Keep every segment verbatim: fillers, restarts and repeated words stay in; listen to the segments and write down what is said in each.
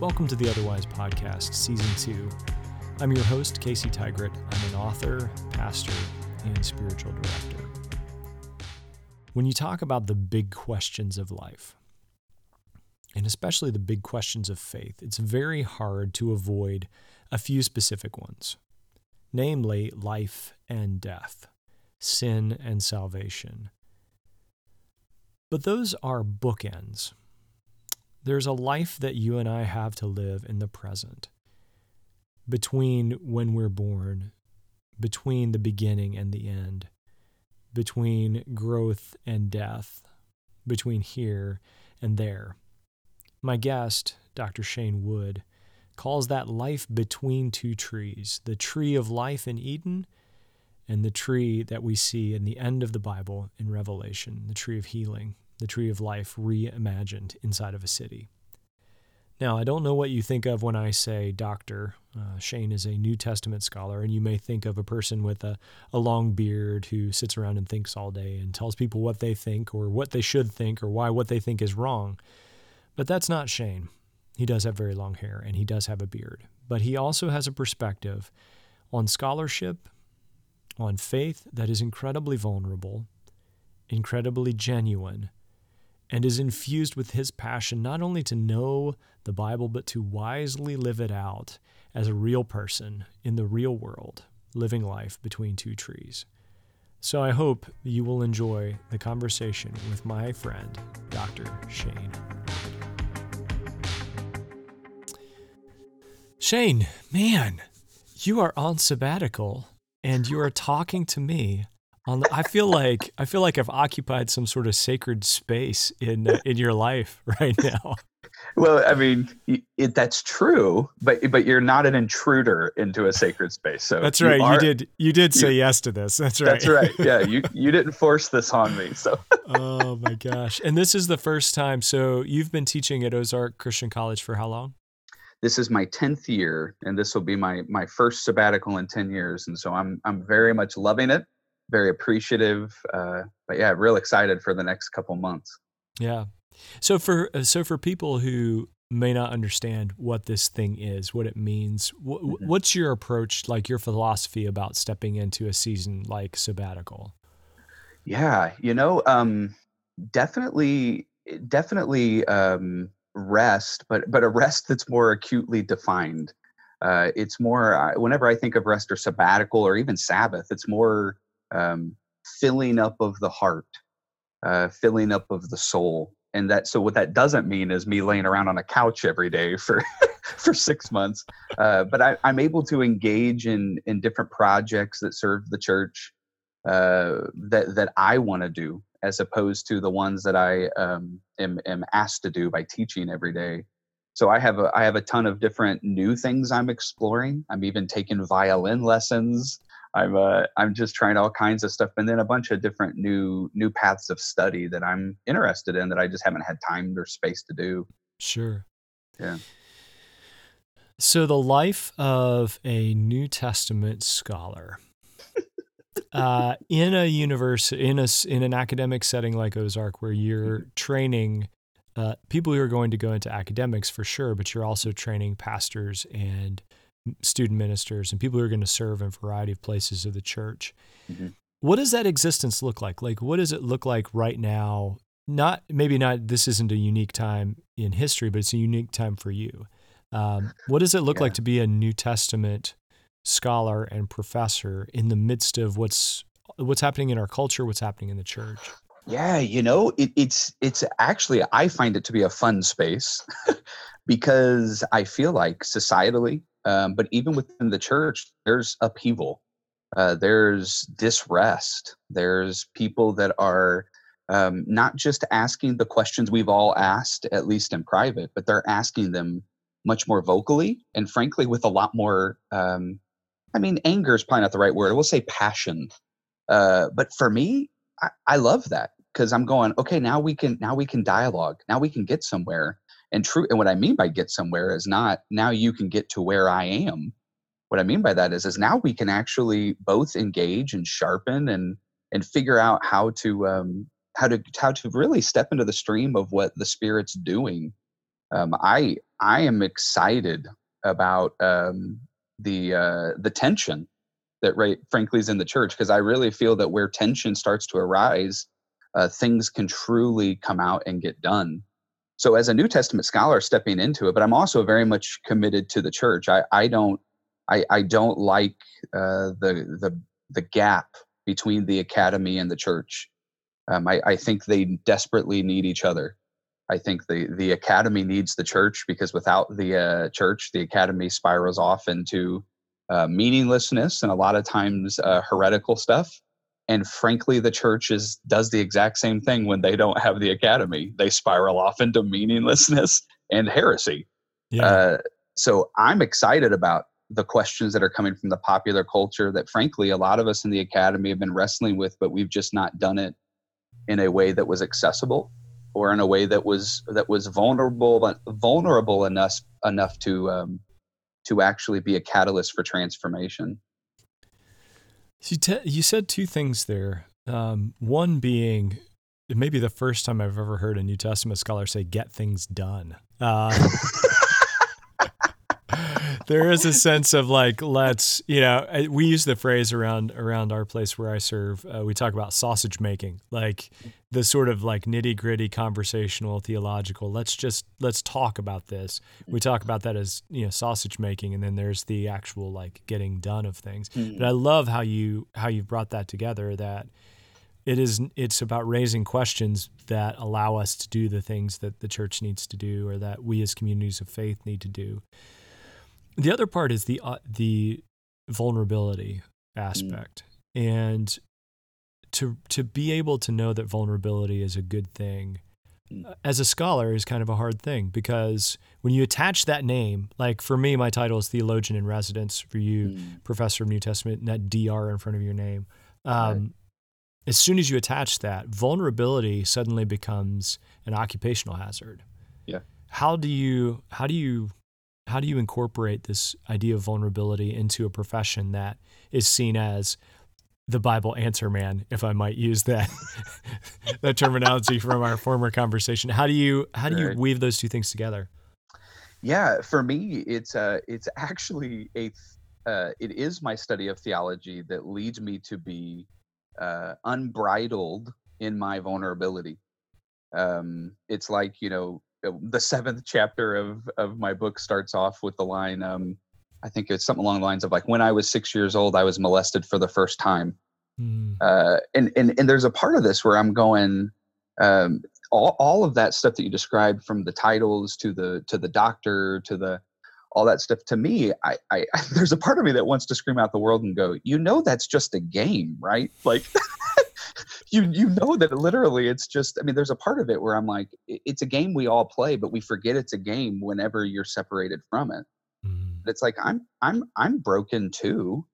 Welcome to the Otherwise Podcast, Season two. I'm your host, Casey Tigrett. I'm an author, pastor, and spiritual director. When you talk about the big questions of life, and especially the big questions of faith, it's very hard to avoid a few specific ones, namely life and death, sin and salvation. But those are bookends. There's a life that you and I have to live in the present, between when we're born, between the beginning and the end, between growth and death, between here and there. My guest, Doctor Shane Wood, calls that life between two trees, the tree of life in Eden and the tree that we see in the end of the Bible in Revelation, the tree of healing, the tree of life reimagined inside of a city. Now, I don't know what you think of when I say doctor. Uh, Shane is a New Testament scholar, and you may think of a person with a, a long beard who sits around and thinks all day and tells people what they think or what they should think or why what they think is wrong. But that's not Shane. He does have very long hair, and he does have a beard. But he also has a perspective on scholarship, on faith that is incredibly vulnerable, incredibly genuine, and is infused with his passion not only to know the Bible, but to wisely live it out as a real person in the real world, living life between two trees. So I hope you will enjoy the conversation with my friend, Doctor Shane. Shane, man, you are on sabbatical and you are talking to me. On the, I feel like I feel like I've occupied some sort of sacred space in uh, in your life right now. Well, I mean, it, that's true, but but you're not an intruder into a sacred space. So that's right. You, are, you did you did say you, yes to this. That's right. That's right. Yeah, you you didn't force this on me. So. Oh my gosh! And this is the first time. So you've been teaching at Ozark Christian College for how long? This is my tenth year, and this will be my my first sabbatical in ten years. And so I'm I'm very much loving it, very appreciative. Uh, but yeah, real excited for the next couple months. Yeah. So for so for people who may not understand what this thing is, what it means, wh- mm-hmm. what's your approach, like your philosophy about stepping into a season like sabbatical? Yeah, you know, um, definitely, definitely um, rest, but but a rest that's more acutely defined. Uh, it's more, whenever I think of rest or sabbatical or even Sabbath, it's more um, filling up of the heart, uh, filling up of the soul. And that, so what that doesn't mean is me laying around on a couch every day for, for six months. Uh, but I, I'm able to engage in, in different projects that serve the church, uh, that, that I want to do, as opposed to the ones that I, um, am, am asked to do by teaching every day. So I have a, I have a ton of different new things I'm exploring. I'm even taking violin lessons. I'm, uh, I'm just trying all kinds of stuff, and then a bunch of different new, new paths of study that I'm interested in that I just haven't had time or space to do. Sure. Yeah. So the life of a New Testament scholar uh, in a university, in a, in an academic setting like Ozark, where you're training uh, people who are going to go into academics for sure, but you're also training pastors and student ministers and people who are going to serve in a variety of places of the church. Mm-hmm. What does that existence look like? Like, what does it look like right now? Not, maybe not, this isn't a unique time in history, but it's a unique time for you. Um, what does it look yeah. like to be a New Testament scholar and professor in the midst of what's, what's happening in our culture, what's happening in the church? Yeah. You know, it, it's, it's actually, I find it to be a fun space because I feel like societally, Um, but even within the church, there's upheaval, uh, there's disrest, there's people that are um, not just asking the questions we've all asked, at least in private, but they're asking them much more vocally and frankly with a lot more, um, I mean, anger is probably not the right word. We'll say passion. Uh, but for me, I, I love that because I'm going, okay, now we can, now we can dialogue, now we can get somewhere. And true, and what I mean by get somewhere is not now you can get to where I am. What I mean by that is, is now we can actually both engage and sharpen and and figure out how to um, how to how to really step into the stream of what the Spirit's doing. Um, I I am excited about um, the uh, the tension that, right, frankly, is in the church, because I really feel that where tension starts to arise, uh, things can truly come out and get done. So as a New Testament scholar stepping into it, but I'm also very much committed to the church. I, I don't I, I don't like uh, the the the gap between the academy and the church. Um, I, I think they desperately need each other. I think the the academy needs the church, because without the uh, church, the academy spirals off into uh, meaninglessness and a lot of times uh, heretical stuff. And frankly, the church is, does the exact same thing when they don't have the academy. They spiral off into meaninglessness and heresy. Yeah. Uh, so I'm excited about the questions that are coming from the popular culture that, frankly, a lot of us in the academy have been wrestling with, but we've just not done it in a way that was accessible, or in a way that was that was vulnerable vulnerable enough enough to um, to actually be a catalyst for transformation. So you, te- you said two things there. Um, one being, it may be the first time I've ever heard a New Testament scholar say, "Get things done." Uh, there is a sense of like, let's, you know, we use the phrase around around our place where I serve. Uh, we talk about sausage making, like the sort of like nitty gritty conversational theological. Let's just let's talk about this. We talk about that as, you know, sausage making, and then there's the actual like getting done of things. Mm-hmm. But I love how you how you brought that together. That it is it's about raising questions that allow us to do the things that the church needs to do, or that we as communities of faith need to do. The other part is the uh, the vulnerability aspect, mm. and to to be able to know that vulnerability is a good thing, mm. as a scholar, is kind of a hard thing, because when you attach that name, like for me, my title is theologian in residence. For you, mm. professor of New Testament, and that D R in front of your name. Um, right. As soon as you attach that, vulnerability suddenly becomes an occupational hazard. Yeah. How do you how do you How do you incorporate this idea of vulnerability into a profession that is seen as the Bible answer man, if I might use that that terminology from our former conversation? How do you how do you weave those two things together? Yeah, for me, it's uh, it's actually a uh, it is my study of theology that leads me to be uh, unbridled in my vulnerability. Um, it's like, you know. The seventh chapter of, of my book starts off with the line, um, I think it's something along the lines of like, when I was six years old, I was molested for the first time. Mm. Uh, and, and, and there's a part of this where I'm going, um, all, all of that stuff that you described, from the titles to the, to the doctor, to the, all that stuff, to me, I, I, there's a part of me that wants to scream out the world and go, you know, that's just a game, right? Like, You you know that literally it's just, I mean, there's a part of it where I'm like, it's a game we all play, but we forget it's a game whenever you're separated from it. Mm. It's like, I'm I'm I'm broken too.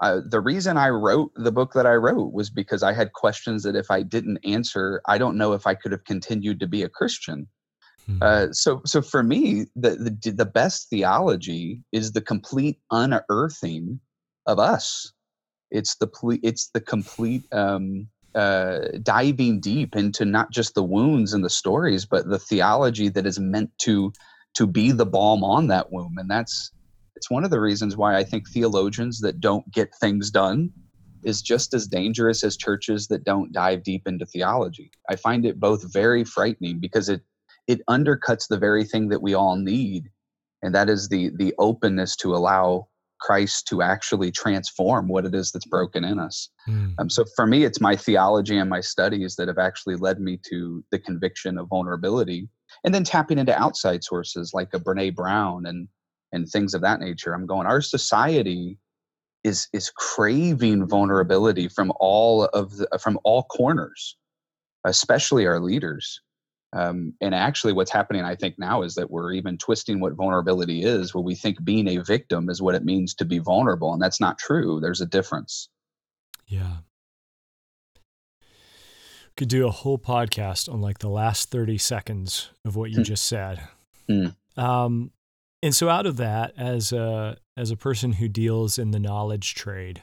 Uh, the reason I wrote the book that I wrote was because I had questions that if I didn't answer, I don't know if I could have continued to be a Christian. Mm. Uh, so so for me, the, the the best theology is the complete unearthing of us. It's the ple- it's the complete. Um, Uh, diving deep into not just the wounds and the stories, but the theology that is meant to to be the balm on that wound. And that's it's one of the reasons why I think theologians that don't get things done is just as dangerous as churches that don't dive deep into theology. I find it both very frightening, because it it undercuts the very thing that we all need, and that is the the openness to allow Christ to actually transform what it is that's broken in us. Mm. Um, so for me, it's my theology and my studies that have actually led me to the conviction of vulnerability, and then tapping into outside sources like a Brené Brown and and things of that nature. I'm going, our society is is craving vulnerability from all of the, from all corners, especially our leaders. Um, and actually what's happening, I think, now is that we're even twisting what vulnerability is, where we think being a victim is what it means to be vulnerable. And that's not true. There's a difference. Yeah. We could do a whole podcast on like the last thirty seconds of what you mm. just said. Mm. Um, and so out of that, as a, as a person who deals in the knowledge trade,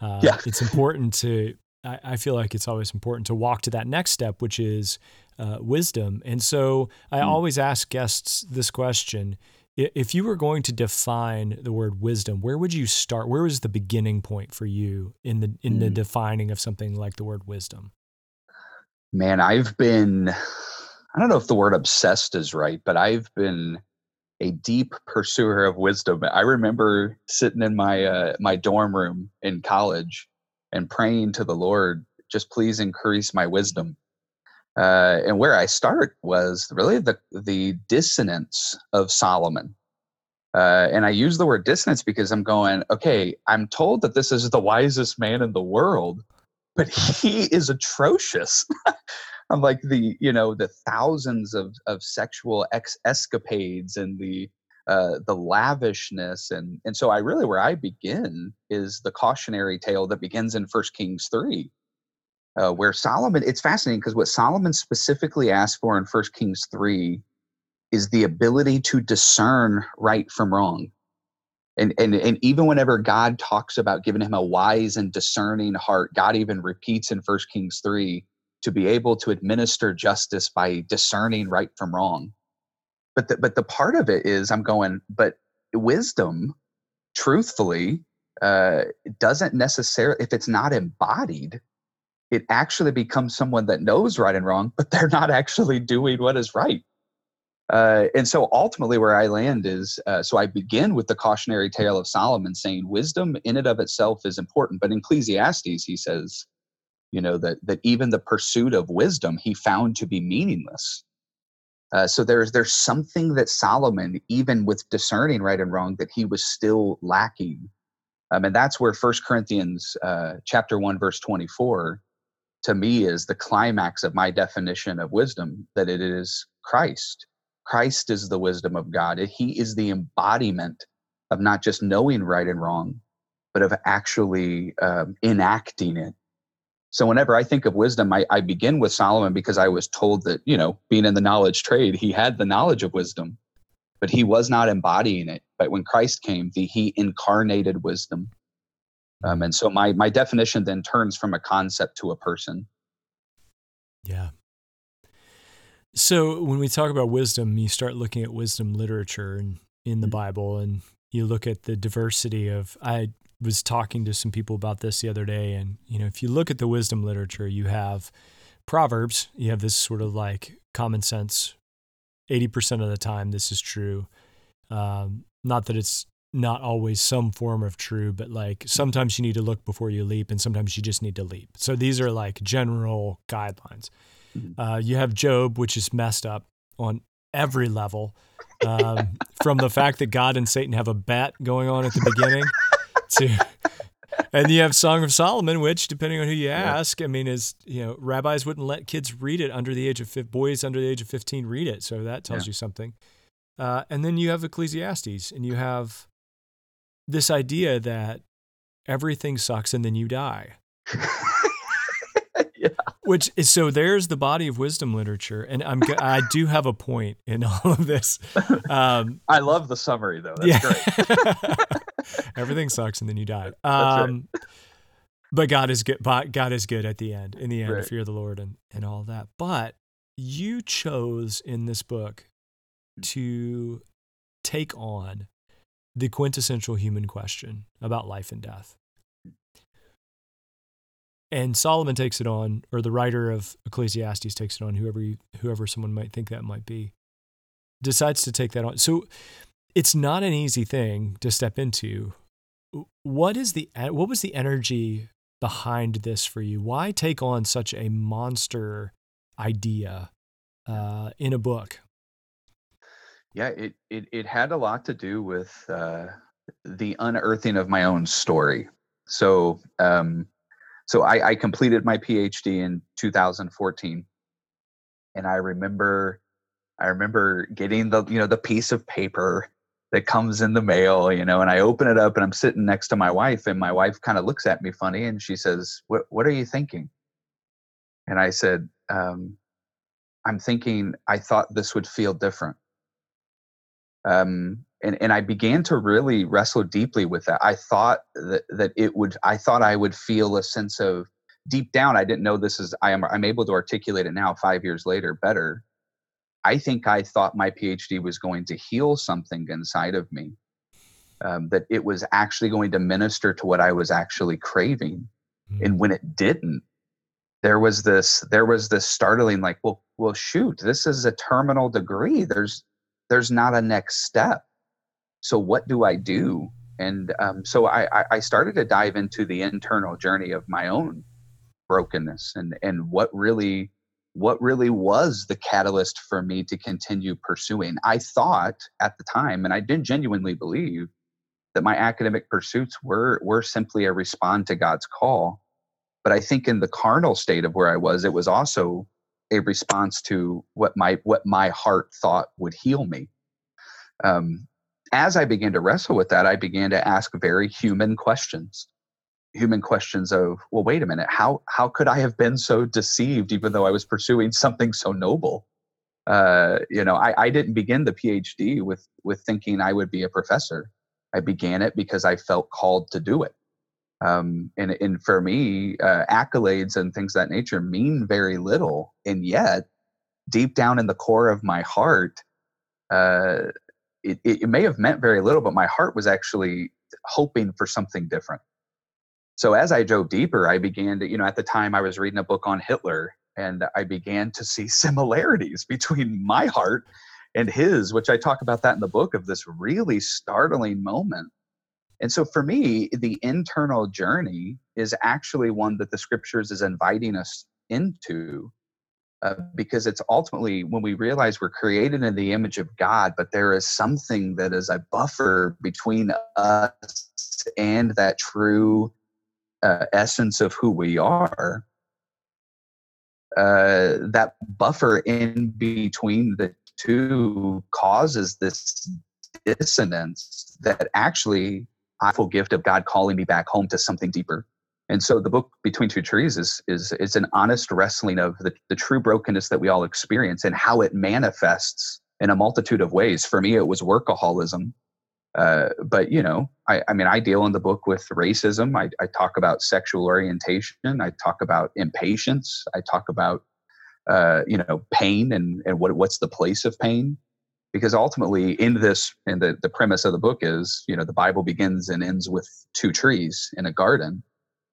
uh, yeah. it's important to I, I feel like it's always important to walk to that next step, which is uh, wisdom. And so I mm. always ask guests this question. If you were going to define the word wisdom, where would you start? Where was the beginning point for you in the in mm. the defining of something like the word wisdom? Man, I've been, I don't know if the word obsessed is right, but I've been a deep pursuer of wisdom. I remember sitting in my uh, my dorm room in college and praying to the Lord, just please increase my wisdom. Uh, and where I start was really the the dissonance of Solomon. Uh, and I use the word dissonance because I'm going, okay, I'm told that this is the wisest man in the world, but he is atrocious. I'm like the, you know, the thousands of, of sexual ex- escapades and the uh, the lavishness. And, and so I really, where I begin is the cautionary tale that begins in First Kings three. Uh, where Solomon, it's fascinating because what Solomon specifically asked for in First Kings three is the ability to discern right from wrong. And, and, and even whenever God talks about giving him a wise and discerning heart, God even repeats in First Kings three to be able to administer justice by discerning right from wrong. But the, but the part of it is I'm going, but wisdom, truthfully, uh, doesn't necessarily, if it's not embodied, it actually becomes someone that knows right and wrong, but they're not actually doing what is right. Uh, and so ultimately where I land is, uh, so I begin with the cautionary tale of Solomon saying wisdom in and of itself is important. But in Ecclesiastes, he says, you know, that that even the pursuit of wisdom he found to be meaningless. Uh, so there's there's something that Solomon, even with discerning right and wrong, that he was still lacking. Um, and that's where First Corinthians uh, chapter one, verse twenty-four to me is the climax of my definition of wisdom, that it is Christ. Christ is the wisdom of God. He is the embodiment of not just knowing right and wrong, but of actually um, enacting it. So whenever I think of wisdom, I, I begin with Solomon because I was told that, you know, being in the knowledge trade, he had the knowledge of wisdom, but he was not embodying it. But when Christ came, the, he incarnated wisdom. Um, and so my my definition then turns from a concept to a person. Yeah. So when we talk about wisdom, you start looking at wisdom literature in, in the Bible, and you look at the diversity of, I was talking to some people about this the other day, and you know, if you look at the wisdom literature, you have Proverbs, you have this sort of like common sense, eighty percent of the time this is true. Um, not that it's not always some form of true, but like sometimes you need to look before you leap and sometimes you just need to leap. So these are like general guidelines. Uh, you have Job, which is messed up on every level, um, yeah. from the fact that God and Satan have a bet going on at the beginning to, and you have Song of Solomon, which depending on who you ask, yeah. I mean, is, you know, rabbis wouldn't let kids read it under the age of five, boys under the age of fifteen read it. So that tells yeah. you something. Uh, and then you have Ecclesiastes and you have this idea that everything sucks and then you die. yeah. Which is, so there's the body of wisdom literature. And I'm, I do have a point in all of this. Um, I love the summary though. That's yeah. great. Everything sucks and then you die. Um, That's right. But God is good. God is good at the end, in the end, right. Fear the Lord and, and all that. But you chose in this book to take on the quintessential human question about life and death. And Solomon takes it on, or the writer of Ecclesiastes takes it on, whoever you, whoever someone might think that might be, decides to take that on. So it's not an easy thing to step into. What is the what was the energy behind this for you? Why take on such a monster idea uh, in a book? Yeah, it, it it had a lot to do with uh, the unearthing of my own story. So um, so I, I completed my PhD in two thousand fourteen, and I remember I remember getting the you know the piece of paper that comes in the mail, you know, and I open it up and I'm sitting next to my wife, and my wife kind of looks at me funny, and she says, "What what are you thinking?" And I said, um, "I'm thinking I thought this would feel different." Um, and, and I began to really wrestle deeply with that. I thought that, that it would, I thought I would feel a sense of deep down, I didn't know this is, I am, I'm able to articulate it now, five years later, better. I think I thought my PhD was going to heal something inside of me, um, that it was actually going to minister to what I was actually craving. Mm-hmm. And when it didn't, there was this, there was this startling, like, well, well, shoot, this is a terminal degree. There's, there's not a next step. So what do I do? And um, so I, I started to dive into the internal journey of my own brokenness and, and what really, what really was the catalyst for me to continue pursuing. I thought at the time, and I did genuinely believe, that my academic pursuits were, were simply a response to God's call. But I think in the carnal state of where I was, it was also a response to what my, what my heart thought would heal me. Um, As I began to wrestle with that, I began to ask very human questions, human questions of, well, wait a minute, how how could I have been so deceived, even though I was pursuing something so noble? Uh, you know, I, I didn't begin the PhD with with thinking I would be a professor. I began it because I felt called to do it. Um, and, and for me, uh, accolades and things of that nature mean very little. And yet, deep down in the core of my heart, uh, It, it may have meant very little, but my heart was actually hoping for something different. So as I dove deeper, I began to, you know, at the time I was reading a book on Hitler, and I began to see similarities between my heart and his, which I talk about that in the book, of this really startling moment. And so for me, the internal journey is actually one that the scriptures is inviting us into. Uh, because it's ultimately when we realize we're created in the image of God, but there is something that is a buffer between us and that true uh, essence of who we are. Uh, that buffer in between the two causes this dissonance that actually I have a gift of God calling me back home to something deeper. And so the book Between Two Trees is is is an honest wrestling of the, the true brokenness that we all experience and how it manifests in a multitude of ways. For me, it was workaholism. Uh, but, you know, I, I mean, I deal in the book with racism. I, I talk about sexual orientation. I talk about impatience. I talk about, uh, you know, pain and, and what what's the place of pain. Because ultimately in this, and the, the premise of the book is, you know, the Bible begins and ends with two trees in a garden.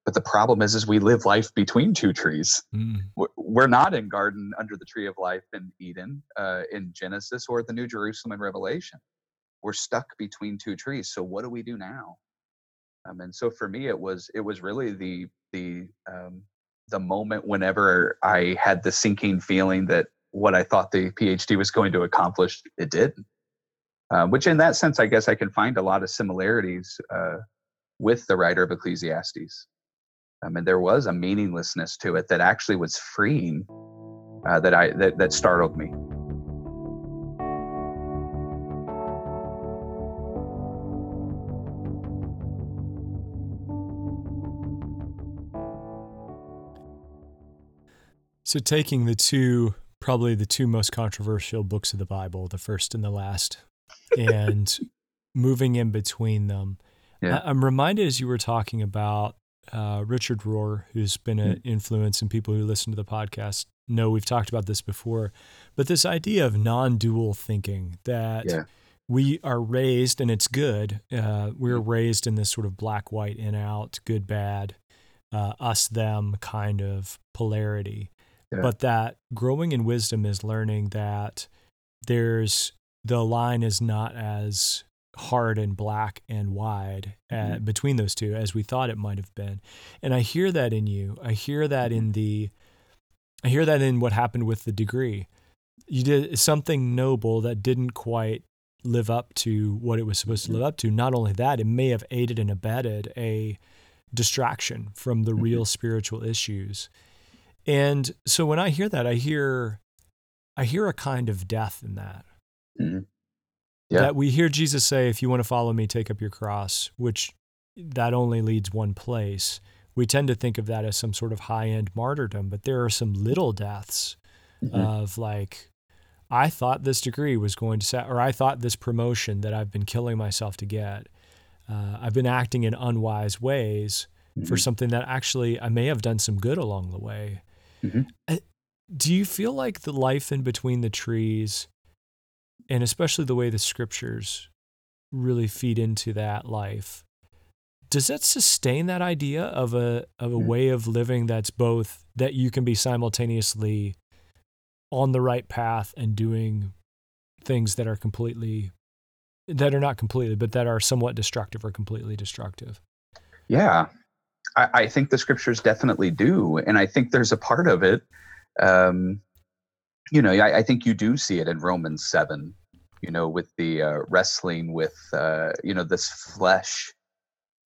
But the problem is, is we live life between two trees. Mm. We're not in garden under the tree of life in Eden, uh, in Genesis, or the New Jerusalem in Revelation. We're stuck between two trees. So what do we do now? Um, and so for me, it was it was really the the um, the moment whenever I had the sinking feeling that what I thought the PhD was going to accomplish, it didn't. Uh, which in that sense, I guess I can find a lot of similarities uh, with the writer of Ecclesiastes. I mean, there was a meaninglessness to it that actually was freeing, uh, that I that, that startled me. So taking the two, probably the two most controversial books of the Bible, the first and the last, and moving in between them, yeah. I, I'm reminded as you were talking about Uh, Richard Rohr, who's been an influence, and people who listen to the podcast know we've talked about this before, but this idea of non-dual thinking, that yeah. we are raised, and it's good, uh, we're raised in this sort of black, white, in, out, good, bad, uh, us, them kind of polarity, yeah. but that growing in wisdom is learning that there's the line is not as hard and black and wide uh, mm-hmm. between those two as we thought it might have been. And I hear that in you. I hear that in the, I hear that in what happened with the degree. You did something noble that didn't quite live up to what it was supposed to live up to. Not only that, it may have aided and abetted a distraction from the mm-hmm. real spiritual issues. And so when I hear that, I hear, I hear a kind of death in that. Mm-hmm. Yeah. That we hear Jesus say, if you want to follow me, take up your cross, which that only leads one place. We tend to think of that as some sort of high-end martyrdom, but there are some little deaths mm-hmm. of like, I thought this degree was going to, sa- or I thought this promotion that I've been killing myself to get, uh, I've been acting in unwise ways mm-hmm. for something that actually I may have done some good along the way. Mm-hmm. Do you feel like the life in between the trees, and especially the way the scriptures really feed into that life, does that sustain that idea of a of a mm-hmm. way of living that's both that you can be simultaneously on the right path and doing things that are completely that are not completely, but that are somewhat destructive or completely destructive? Yeah, I, I think the scriptures definitely do. And I think there's a part of it, um, you know, I, I think you do see it in Romans seven, you know, with the uh, wrestling with, uh, you know, this flesh.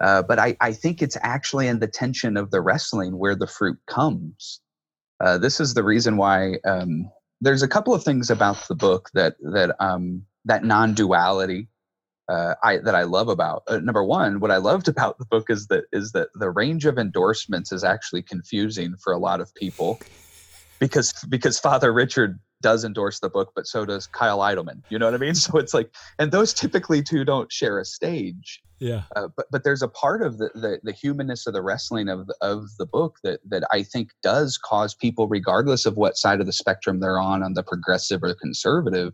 Uh, but I, I think it's actually in the tension of the wrestling where the fruit comes. Uh, this is the reason why um, there's a couple of things about the book that that um, that non-duality uh, I, that I love about. Uh, number one, what I loved about the book is that is that the range of endorsements is actually confusing for a lot of people, because because Father Richard does endorse the book, but so does Kyle Eidelman. You know what I mean? So it's like, and those typically two don't share a stage. Yeah. Uh, but but there's a part of the, the the humanness of the wrestling of of the book that that I think does cause people, regardless of what side of the spectrum they're on, on the progressive or conservative,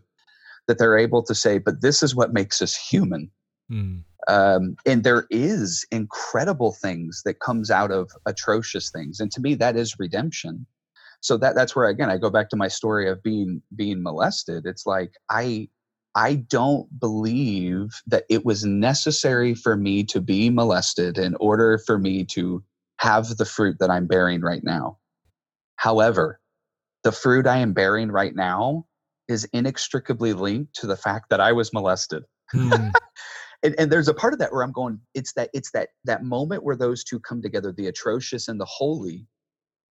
that they're able to say, but this is what makes us human. Mm. Um, and there is incredible things that comes out of atrocious things. And to me, that is redemption. So that that's where, again, I go back to my story of being being molested. It's like I I don't believe that it was necessary for me to be molested in order for me to have the fruit that I'm bearing right now. However, the fruit I am bearing right now is inextricably linked to the fact that I was molested. Mm. And, and there's a part of that where I'm going, it's that it's that that moment where those two come together, the atrocious and the holy.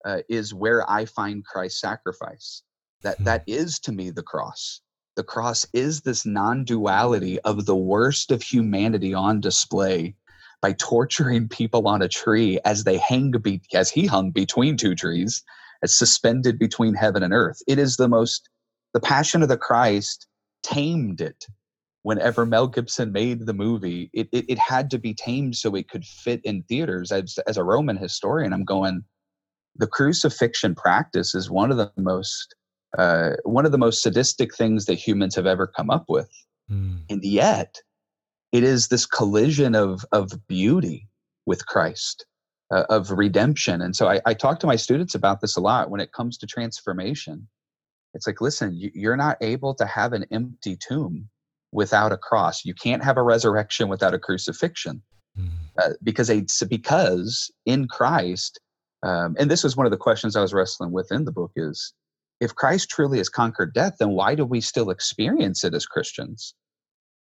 Uh, is where I find Christ's sacrifice. That that is to me the cross. The cross is this non-duality of the worst of humanity on display by torturing people on a tree as they hang be, as he hung between two trees, as suspended between heaven and earth. It is the most the passion of the Christ tamed it. Whenever Mel Gibson made the movie, it it, it had to be tamed so it could fit in theaters. As as a Roman historian, I'm going, the crucifixion practice is one of the most uh, one of the most sadistic things that humans have ever come up with. Mm. And yet it is this collision of of beauty with Christ, uh, of redemption. And so I, I talk to my students about this a lot when it comes to transformation. It's like, listen, you, you're not able to have an empty tomb without a cross. You can't have a resurrection without a crucifixion, mm. uh, because a, because in Christ, Um, and this was one of the questions I was wrestling with in the book is, if Christ truly has conquered death, then why do we still experience it as Christians?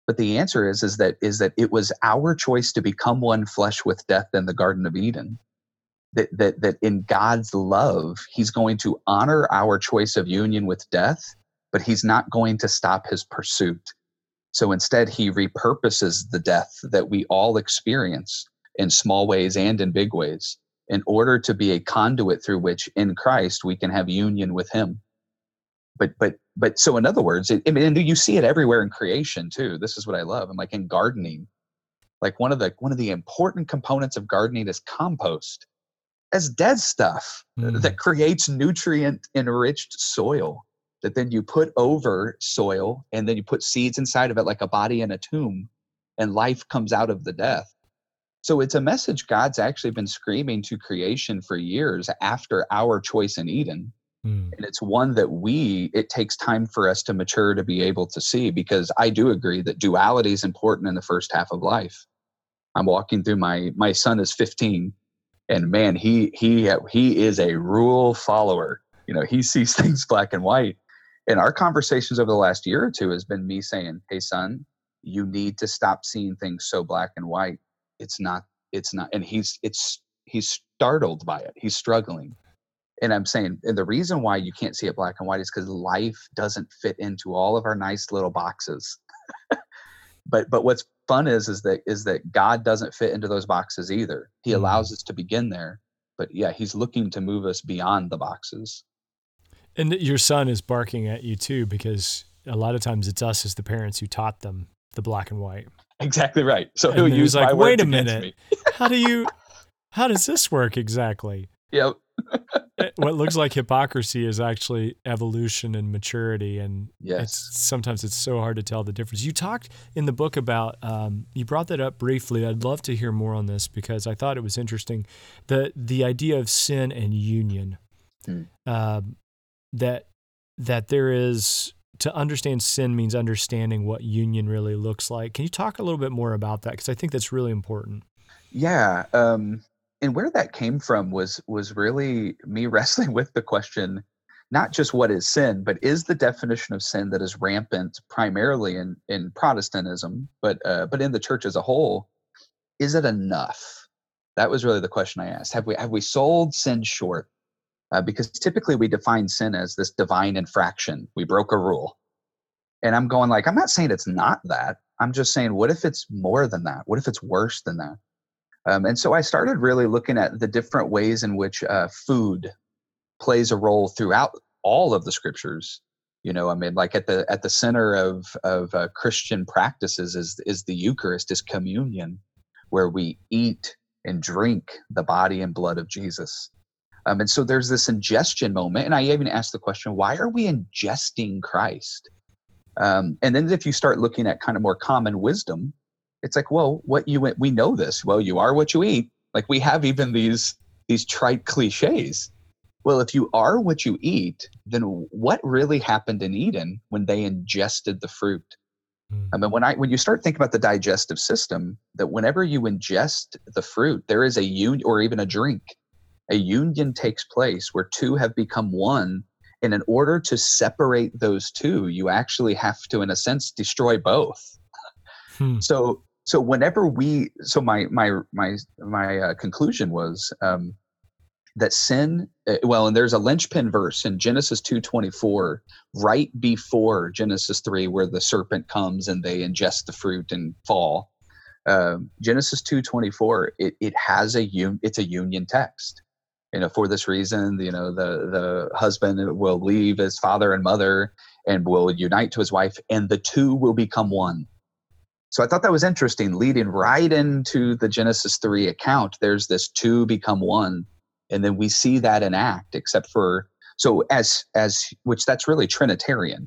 But the answer is, is that is that it was our choice to become one flesh with death in the Garden of Eden. That, that, that in God's love, he's going to honor our choice of union with death, but he's not going to stop his pursuit. So instead, he repurposes the death that we all experience in small ways and in big ways, in order to be a conduit through which in Christ we can have union with him. But but but so in other words, it, and you see it everywhere in creation too. This is what I love. I'm like in gardening, like one of the one of the important components of gardening is compost. That's dead stuff mm. that creates nutrient enriched soil that then you put over soil, and then you put seeds inside of it like a body in a tomb, and life comes out of the death. So it's a message God's actually been screaming to creation for years after our choice in Eden. Mm. And it's one that we, it takes time for us to mature to be able to see, because I do agree that duality is important in the first half of life. I'm walking through my, my son is fifteen, and man, he, he, he is a rule follower. You know, he sees things black and white. And our conversations over the last year or two has been me saying, hey son, you need to stop seeing things so black and white. It's not, it's not, and he's, it's, he's startled by it. He's struggling. And I'm saying, and the reason why you can't see it black and white is because life doesn't fit into all of our nice little boxes. but, but what's fun is, is that, is that God doesn't fit into those boxes either. He mm-hmm. allows us to begin there, but yeah, he's looking to move us beyond the boxes. And your son is barking at you too, because a lot of times it's us as the parents who taught them the black and white. Exactly right. So he'll use like, my wait words a minute. Me. how do you how does this work exactly? Yep. What looks like hypocrisy is actually evolution and maturity. And yes. it's, sometimes it's so hard to tell the difference. You talked in the book about, um, you brought that up briefly. I'd love to hear more on this because I thought it was interesting. The, the idea of sin and union, mm. uh, that, that there is, to understand sin means understanding what union really looks like. Can you talk a little bit more about that? Because I think that's really important. Yeah. Um, And where that came from was was really me wrestling with the question, not just what is sin, but is the definition of sin that is rampant primarily in, in Protestantism, but uh, but in the church as a whole, is it enough? That was really the question I asked. Have we have we sold sin short? Uh, because typically we define sin as this divine infraction. We broke a rule. And I'm going like, I'm not saying it's not that. I'm just saying, what if it's more than that? What if it's worse than that? Um, and so I started really looking at the different ways in which uh, food plays a role throughout all of the scriptures. You know, I mean, like at the at the center of of uh, Christian practices is is the Eucharist, is communion, where we eat and drink the body and blood of Jesus. Um, and so there's this ingestion moment, and I even asked the question, why are we ingesting Christ? Um, and then if you start looking at kind of more common wisdom, it's like, well, what you we know this. Well, you are what you eat. Like we have even these these trite cliches. Well, if you are what you eat, then what really happened in Eden when they ingested the fruit? Mm. I mean, when I when you start thinking about the digestive system, that whenever you ingest the fruit, there is a union, or even a drink, a union takes place where two have become one. And in order to separate those two, you actually have to, in a sense, destroy both. Hmm. So, so whenever we, so my my my my uh, conclusion was um, that sin. Uh, well, and there's a linchpin verse in Genesis two twenty-four, right before Genesis three, where the serpent comes and they ingest the fruit and fall. Uh, Genesis two twenty-four, it it has a un, it's a union text. You know, for this reason, you know, the the husband will leave his father and mother and will unite to his wife, and the two will become one. So I thought that was interesting, leading right into the Genesis three account. There's this two become one, and then we see that in act, except for, so as, as which that's really Trinitarian.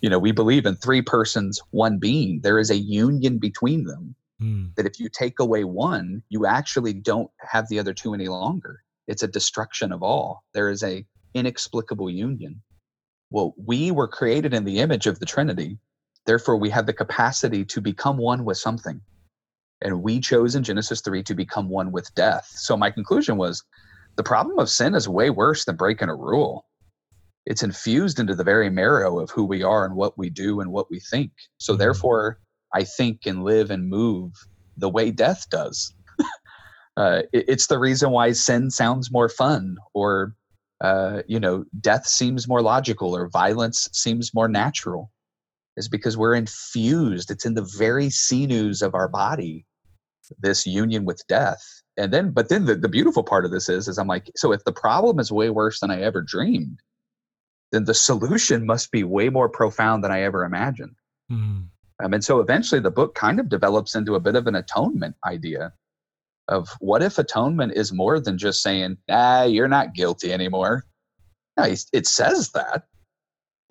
You know, we believe in three persons, one being. There is a union between them mm. that if you take away one, you actually don't have the other two any longer. It's a destruction of all. There is a inexplicable union. Well, we were created in the image of the Trinity. Therefore, we have the capacity to become one with something. And we chose in Genesis three to become one with death. So my conclusion was the problem of sin is way worse than breaking a rule. It's infused into the very marrow of who we are and what we do and what we think. So therefore, I think and live and move the way death does. uh, it, it's the reason why sin sounds more fun, or, uh, you know, death seems more logical, or violence seems more natural. Is because we're infused. It's in the very sinews of our body, this union with death. And then, but then the, the beautiful part of this is, is I'm like, so if the problem is way worse than I ever dreamed, then the solution must be way more profound than I ever imagined. Mm. Um, and so eventually the book kind of develops into a bit of an atonement idea of what if atonement is more than just saying, ah, you're not guilty anymore. No, it says that.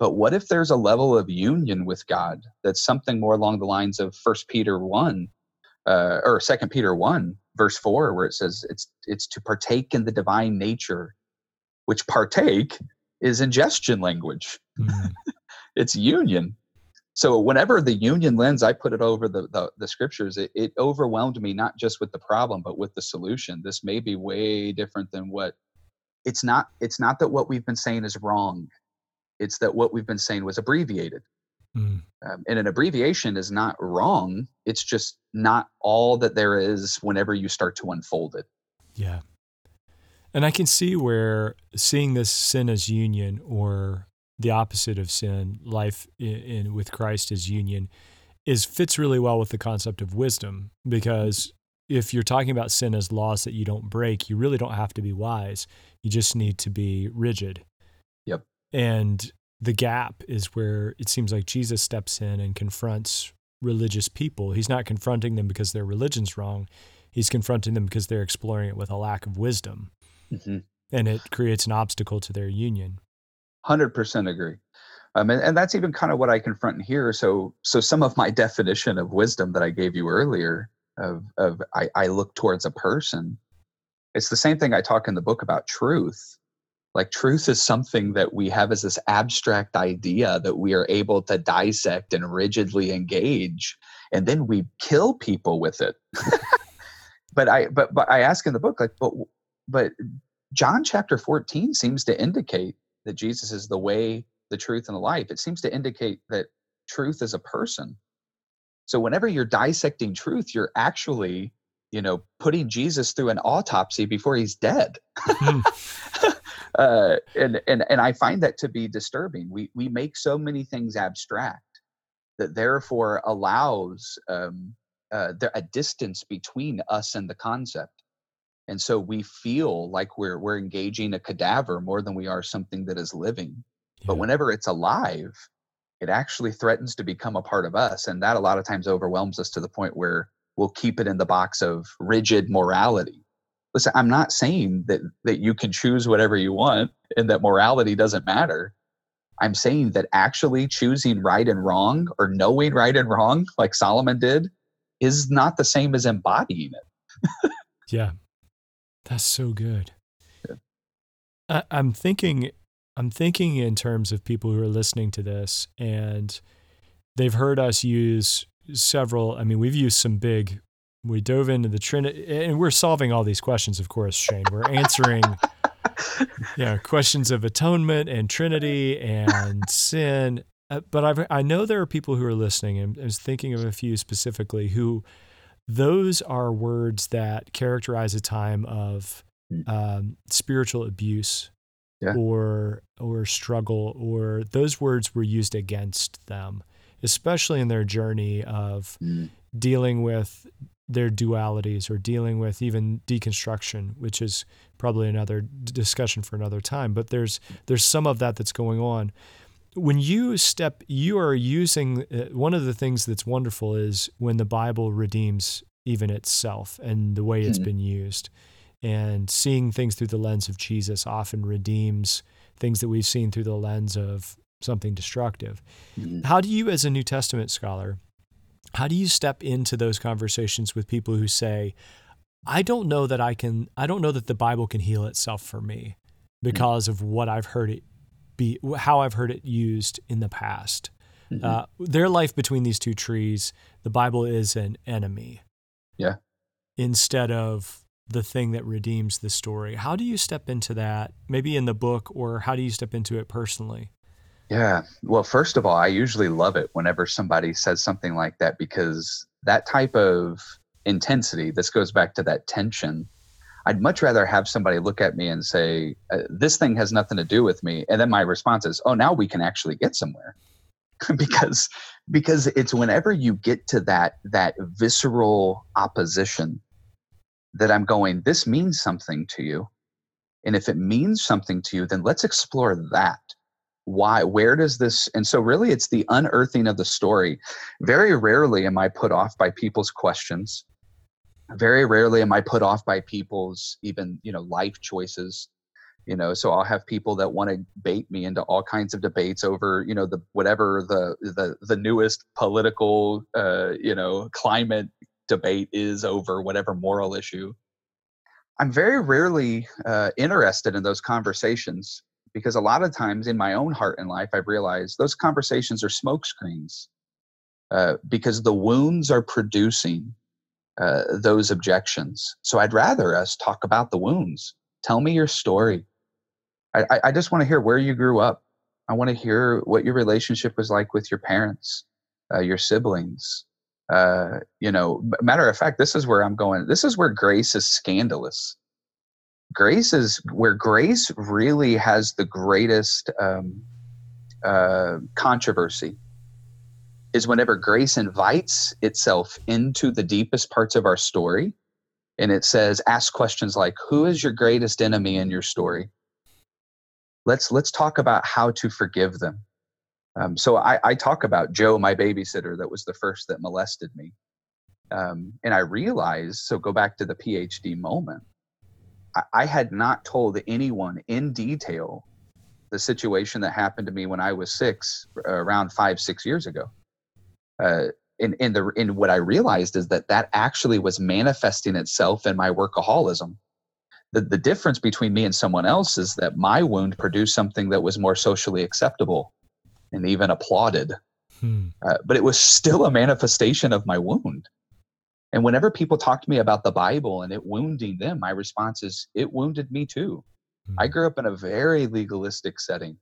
But what if there's a level of union with God that's something more along the lines of First Peter one uh, or Second Peter one, verse four, where it says it's it's to partake in the divine nature, which partake is ingestion language. Mm-hmm. It's union. So whenever the union lens, I put it over the, the, the scriptures, it, it overwhelmed me, not just with the problem, but with the solution. This may be way different than what it's not. It's not that what we've been saying is wrong. It's that what we've been saying was abbreviated. Mm. Um, and an abbreviation is not wrong. It's just not all that there is whenever you start to unfold it. Yeah. And I can see where seeing this sin as union, or the opposite of sin, life in, in with Christ as union, is fits really well with the concept of wisdom. Because if you're talking about sin as laws that you don't break, you really don't have to be wise. You just need to be rigid. Yep. And the gap is where it seems like Jesus steps in and confronts religious people. He's not confronting them because their religion's wrong. He's confronting them because they're exploring it with a lack of wisdom. Mm-hmm. And it creates an obstacle to their union. one hundred percent agree. Um, and, and that's even kind of what I confront here. So so some of my definition of wisdom that I gave you earlier of, of I, I look towards a person, it's the same thing I talk in the book about truth. Like truth is something that we have as this abstract idea that we are able to dissect and rigidly engage, and then we kill people with it. But I but but I ask in the book, like, but but John chapter fourteen seems to indicate that Jesus is the way, the truth, and the life. It seems to indicate that truth is a person. So whenever you're dissecting truth, you're actually, you know, putting Jesus through an autopsy before he's dead. Uh, and, and, and I find that to be disturbing. We, we make so many things abstract that therefore allows um, uh, there, a distance between us and the concept. And so we feel like we're, we're engaging a cadaver more than we are something that is living. Yeah. But whenever it's alive, it actually threatens to become a part of us. And that a lot of times overwhelms us to the point where we'll keep it in the box of rigid morality. Listen, I'm not saying that, that you can choose whatever you want and that morality doesn't matter. I'm saying that actually choosing right and wrong or knowing right and wrong, like Solomon did, is not the same as embodying it. Yeah. That's so good. Yeah. I, I'm thinking, I'm thinking in terms of people who are listening to this and they've heard us use several, I mean, we've used some big We dove into the Trinity, and we're solving all these questions, of course, Shane. We're answering you know, questions of atonement and Trinity and sin. Uh, but I've, I know there are people who are listening, and I was thinking of a few specifically, who those are words that characterize a time of um, spiritual abuse yeah. or or struggle, or those words were used against them, especially in their journey of mm. dealing with their dualities or dealing with even deconstruction, which is probably another discussion for another time. But there's there's some of that that's going on. When you step, you are using, uh, one of the things that's wonderful is when the Bible redeems even itself and the way it's mm-hmm. been used. And seeing things through the lens of Jesus often redeems things that we've seen through the lens of something destructive. Mm-hmm. How do you, as a New Testament scholar, how do you step into those conversations with people who say, I don't know that I can, I don't know that the Bible can heal itself for me because of what I've heard it be, how I've heard it used in the past. Mm-hmm. Uh, their life between these two trees, the Bible is an enemy. Yeah. Instead of the thing that redeems the story. How do you step into that, maybe in the book, or how do you step into it personally? Yeah. Well, first of all, I usually love it whenever somebody says something like that, because that type of intensity, this goes back to that tension. I'd much rather have somebody look at me and say, this thing has nothing to do with me. And then my response is, oh, now we can actually get somewhere. because because it's whenever you get to that that visceral opposition that I'm going, this means something to you. And if it means something to you, then let's explore that. Why, where does this, and so really it's the unearthing of the story. Very rarely am I put off by people's questions. Very rarely am I put off by people's even, you know, life choices, you know, so I'll have people that want to bait me into all kinds of debates over, you know, the, whatever the, the, the newest political, uh, you know, climate debate is over whatever moral issue. I'm very rarely uh, interested in those conversations. Because a lot of times in my own heart and life, I've realized those conversations are smokescreens uh, because the wounds are producing uh, those objections. So I'd rather us talk about the wounds. Tell me your story. I, I just want to hear where you grew up. I want to hear what your relationship was like with your parents, uh, your siblings. Uh, you know, matter of fact, this is where I'm going. This is where grace is scandalous. Grace is where grace really has the greatest um, uh, controversy is whenever grace invites itself into the deepest parts of our story. And it says, ask questions like, who is your greatest enemy in your story? Let's let's talk about how to forgive them. Um, so I, I talk about Joe, my babysitter, that was the first that molested me. Um, and I realized, so go back to the PhD moment, I, I had not told anyone in detail the situation that happened to me when I was six, around five, six years ago. Uh, and, and, the, and what I realized is that that actually was manifesting itself in my workaholism. The, the difference between me and someone else is that my wound produced something that was more socially acceptable and even applauded. Hmm. Uh, but it was still a manifestation of my wound. And whenever people talk to me about the Bible and it wounding them, my response is, it wounded me too. Hmm. I grew up in a very legalistic setting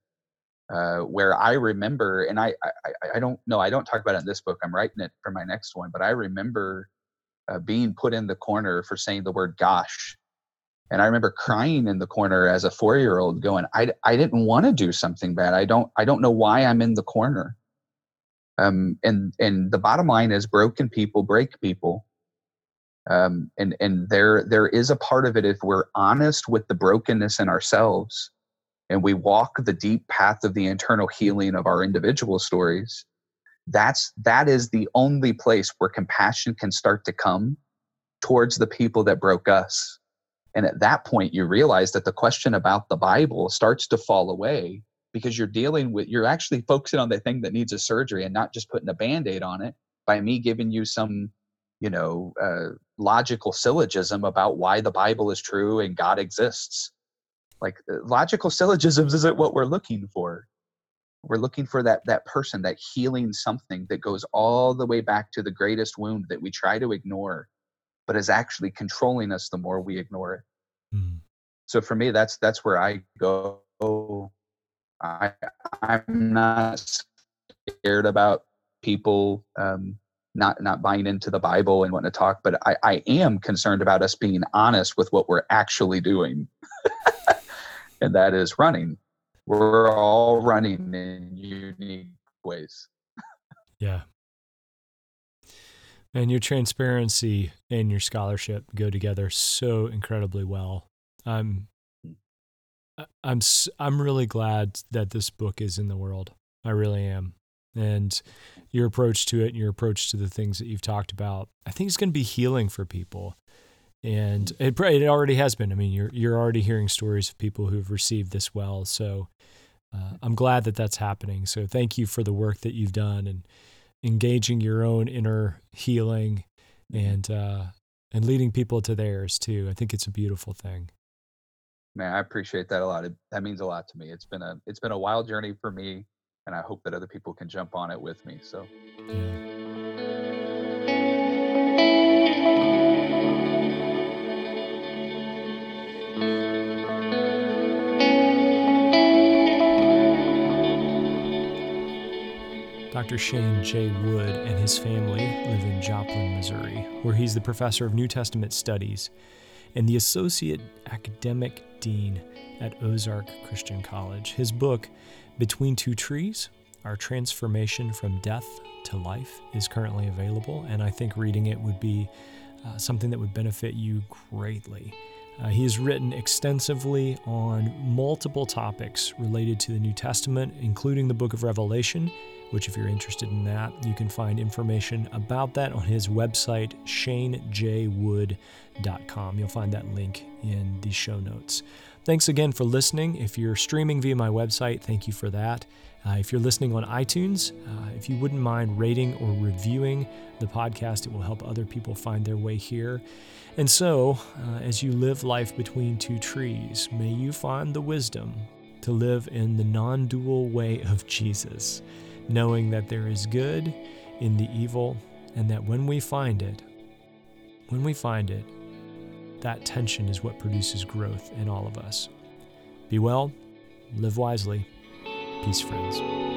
uh, where I remember, and I, I, I don't know, I don't talk about it in this book. I'm writing it for my next one, but I remember uh, being put in the corner for saying the word gosh. And I remember crying in the corner as a four-year-old going, I, I didn't want to do something bad. I don't I don't know why I'm in the corner. Um, and and the bottom line is broken people break people. Um, and and there there is a part of it, if we're honest with the brokenness in ourselves and we walk the deep path of the internal healing of our individual stories, that's that is the only place where compassion can start to come towards the people that broke us. And at that point, you realize that the question about the Bible starts to fall away because you're dealing with, you're actually focusing on the thing that needs a surgery and not just putting a Band-Aid on it by me giving you some, you know, uh, logical syllogism about why the Bible is true and God exists. Like logical syllogisms isn't what we're looking for. We're looking for that that person, that healing something that goes all the way back to the greatest wound that we try to ignore, but is actually controlling us the more we ignore it. Mm. So for me, that's that's where I go. I, I'm not scared about people um, not not buying into the Bible and wanting to talk, but I, I am concerned about us being honest with what we're actually doing. And that is running. We're all running in unique ways. Yeah. And your transparency and your scholarship go together so incredibly well. I'm, I'm, I'm really glad that this book is in the world. I really am. And your approach to it and your approach to the things that you've talked about, I think it's going to be healing for people. And it, it already has been. I mean, you're, you're already hearing stories of people who've received this well. So uh, I'm glad that that's happening. So thank you for the work that you've done and engaging your own inner healing and uh, and leading people to theirs too. I think it's a beautiful thing. Man, I appreciate that a lot. It, that means a lot to me. It's been a it's been a wild journey for me, and I hope that other people can jump on it with me. So. Yeah. Doctor Shane J. Wood and his family live in Joplin, Missouri, where he's the professor of New Testament studies and the associate academic dean at Ozark Christian College. His book, Between Two Trees: Our Transformation from Death to Life, is currently available, and I think reading it would be uh, something that would benefit you greatly. Uh, he has written extensively on multiple topics related to the New Testament, including the book of Revelation, which, if you're interested in that, you can find information about that on his website, shane j wood dot com. You'll find that link in the show notes. Thanks again for listening. If you're streaming via my website, thank you for that. Uh, if you're listening on iTunes, uh, if you wouldn't mind rating or reviewing the podcast, it will help other people find their way here. And so, uh, as you live life between two trees, may you find the wisdom to live in the non-dual way of Jesus, knowing that there is good in the evil, and that when we find it, when we find it, that tension is what produces growth in all of us. Be well, live wisely. Peace, friends.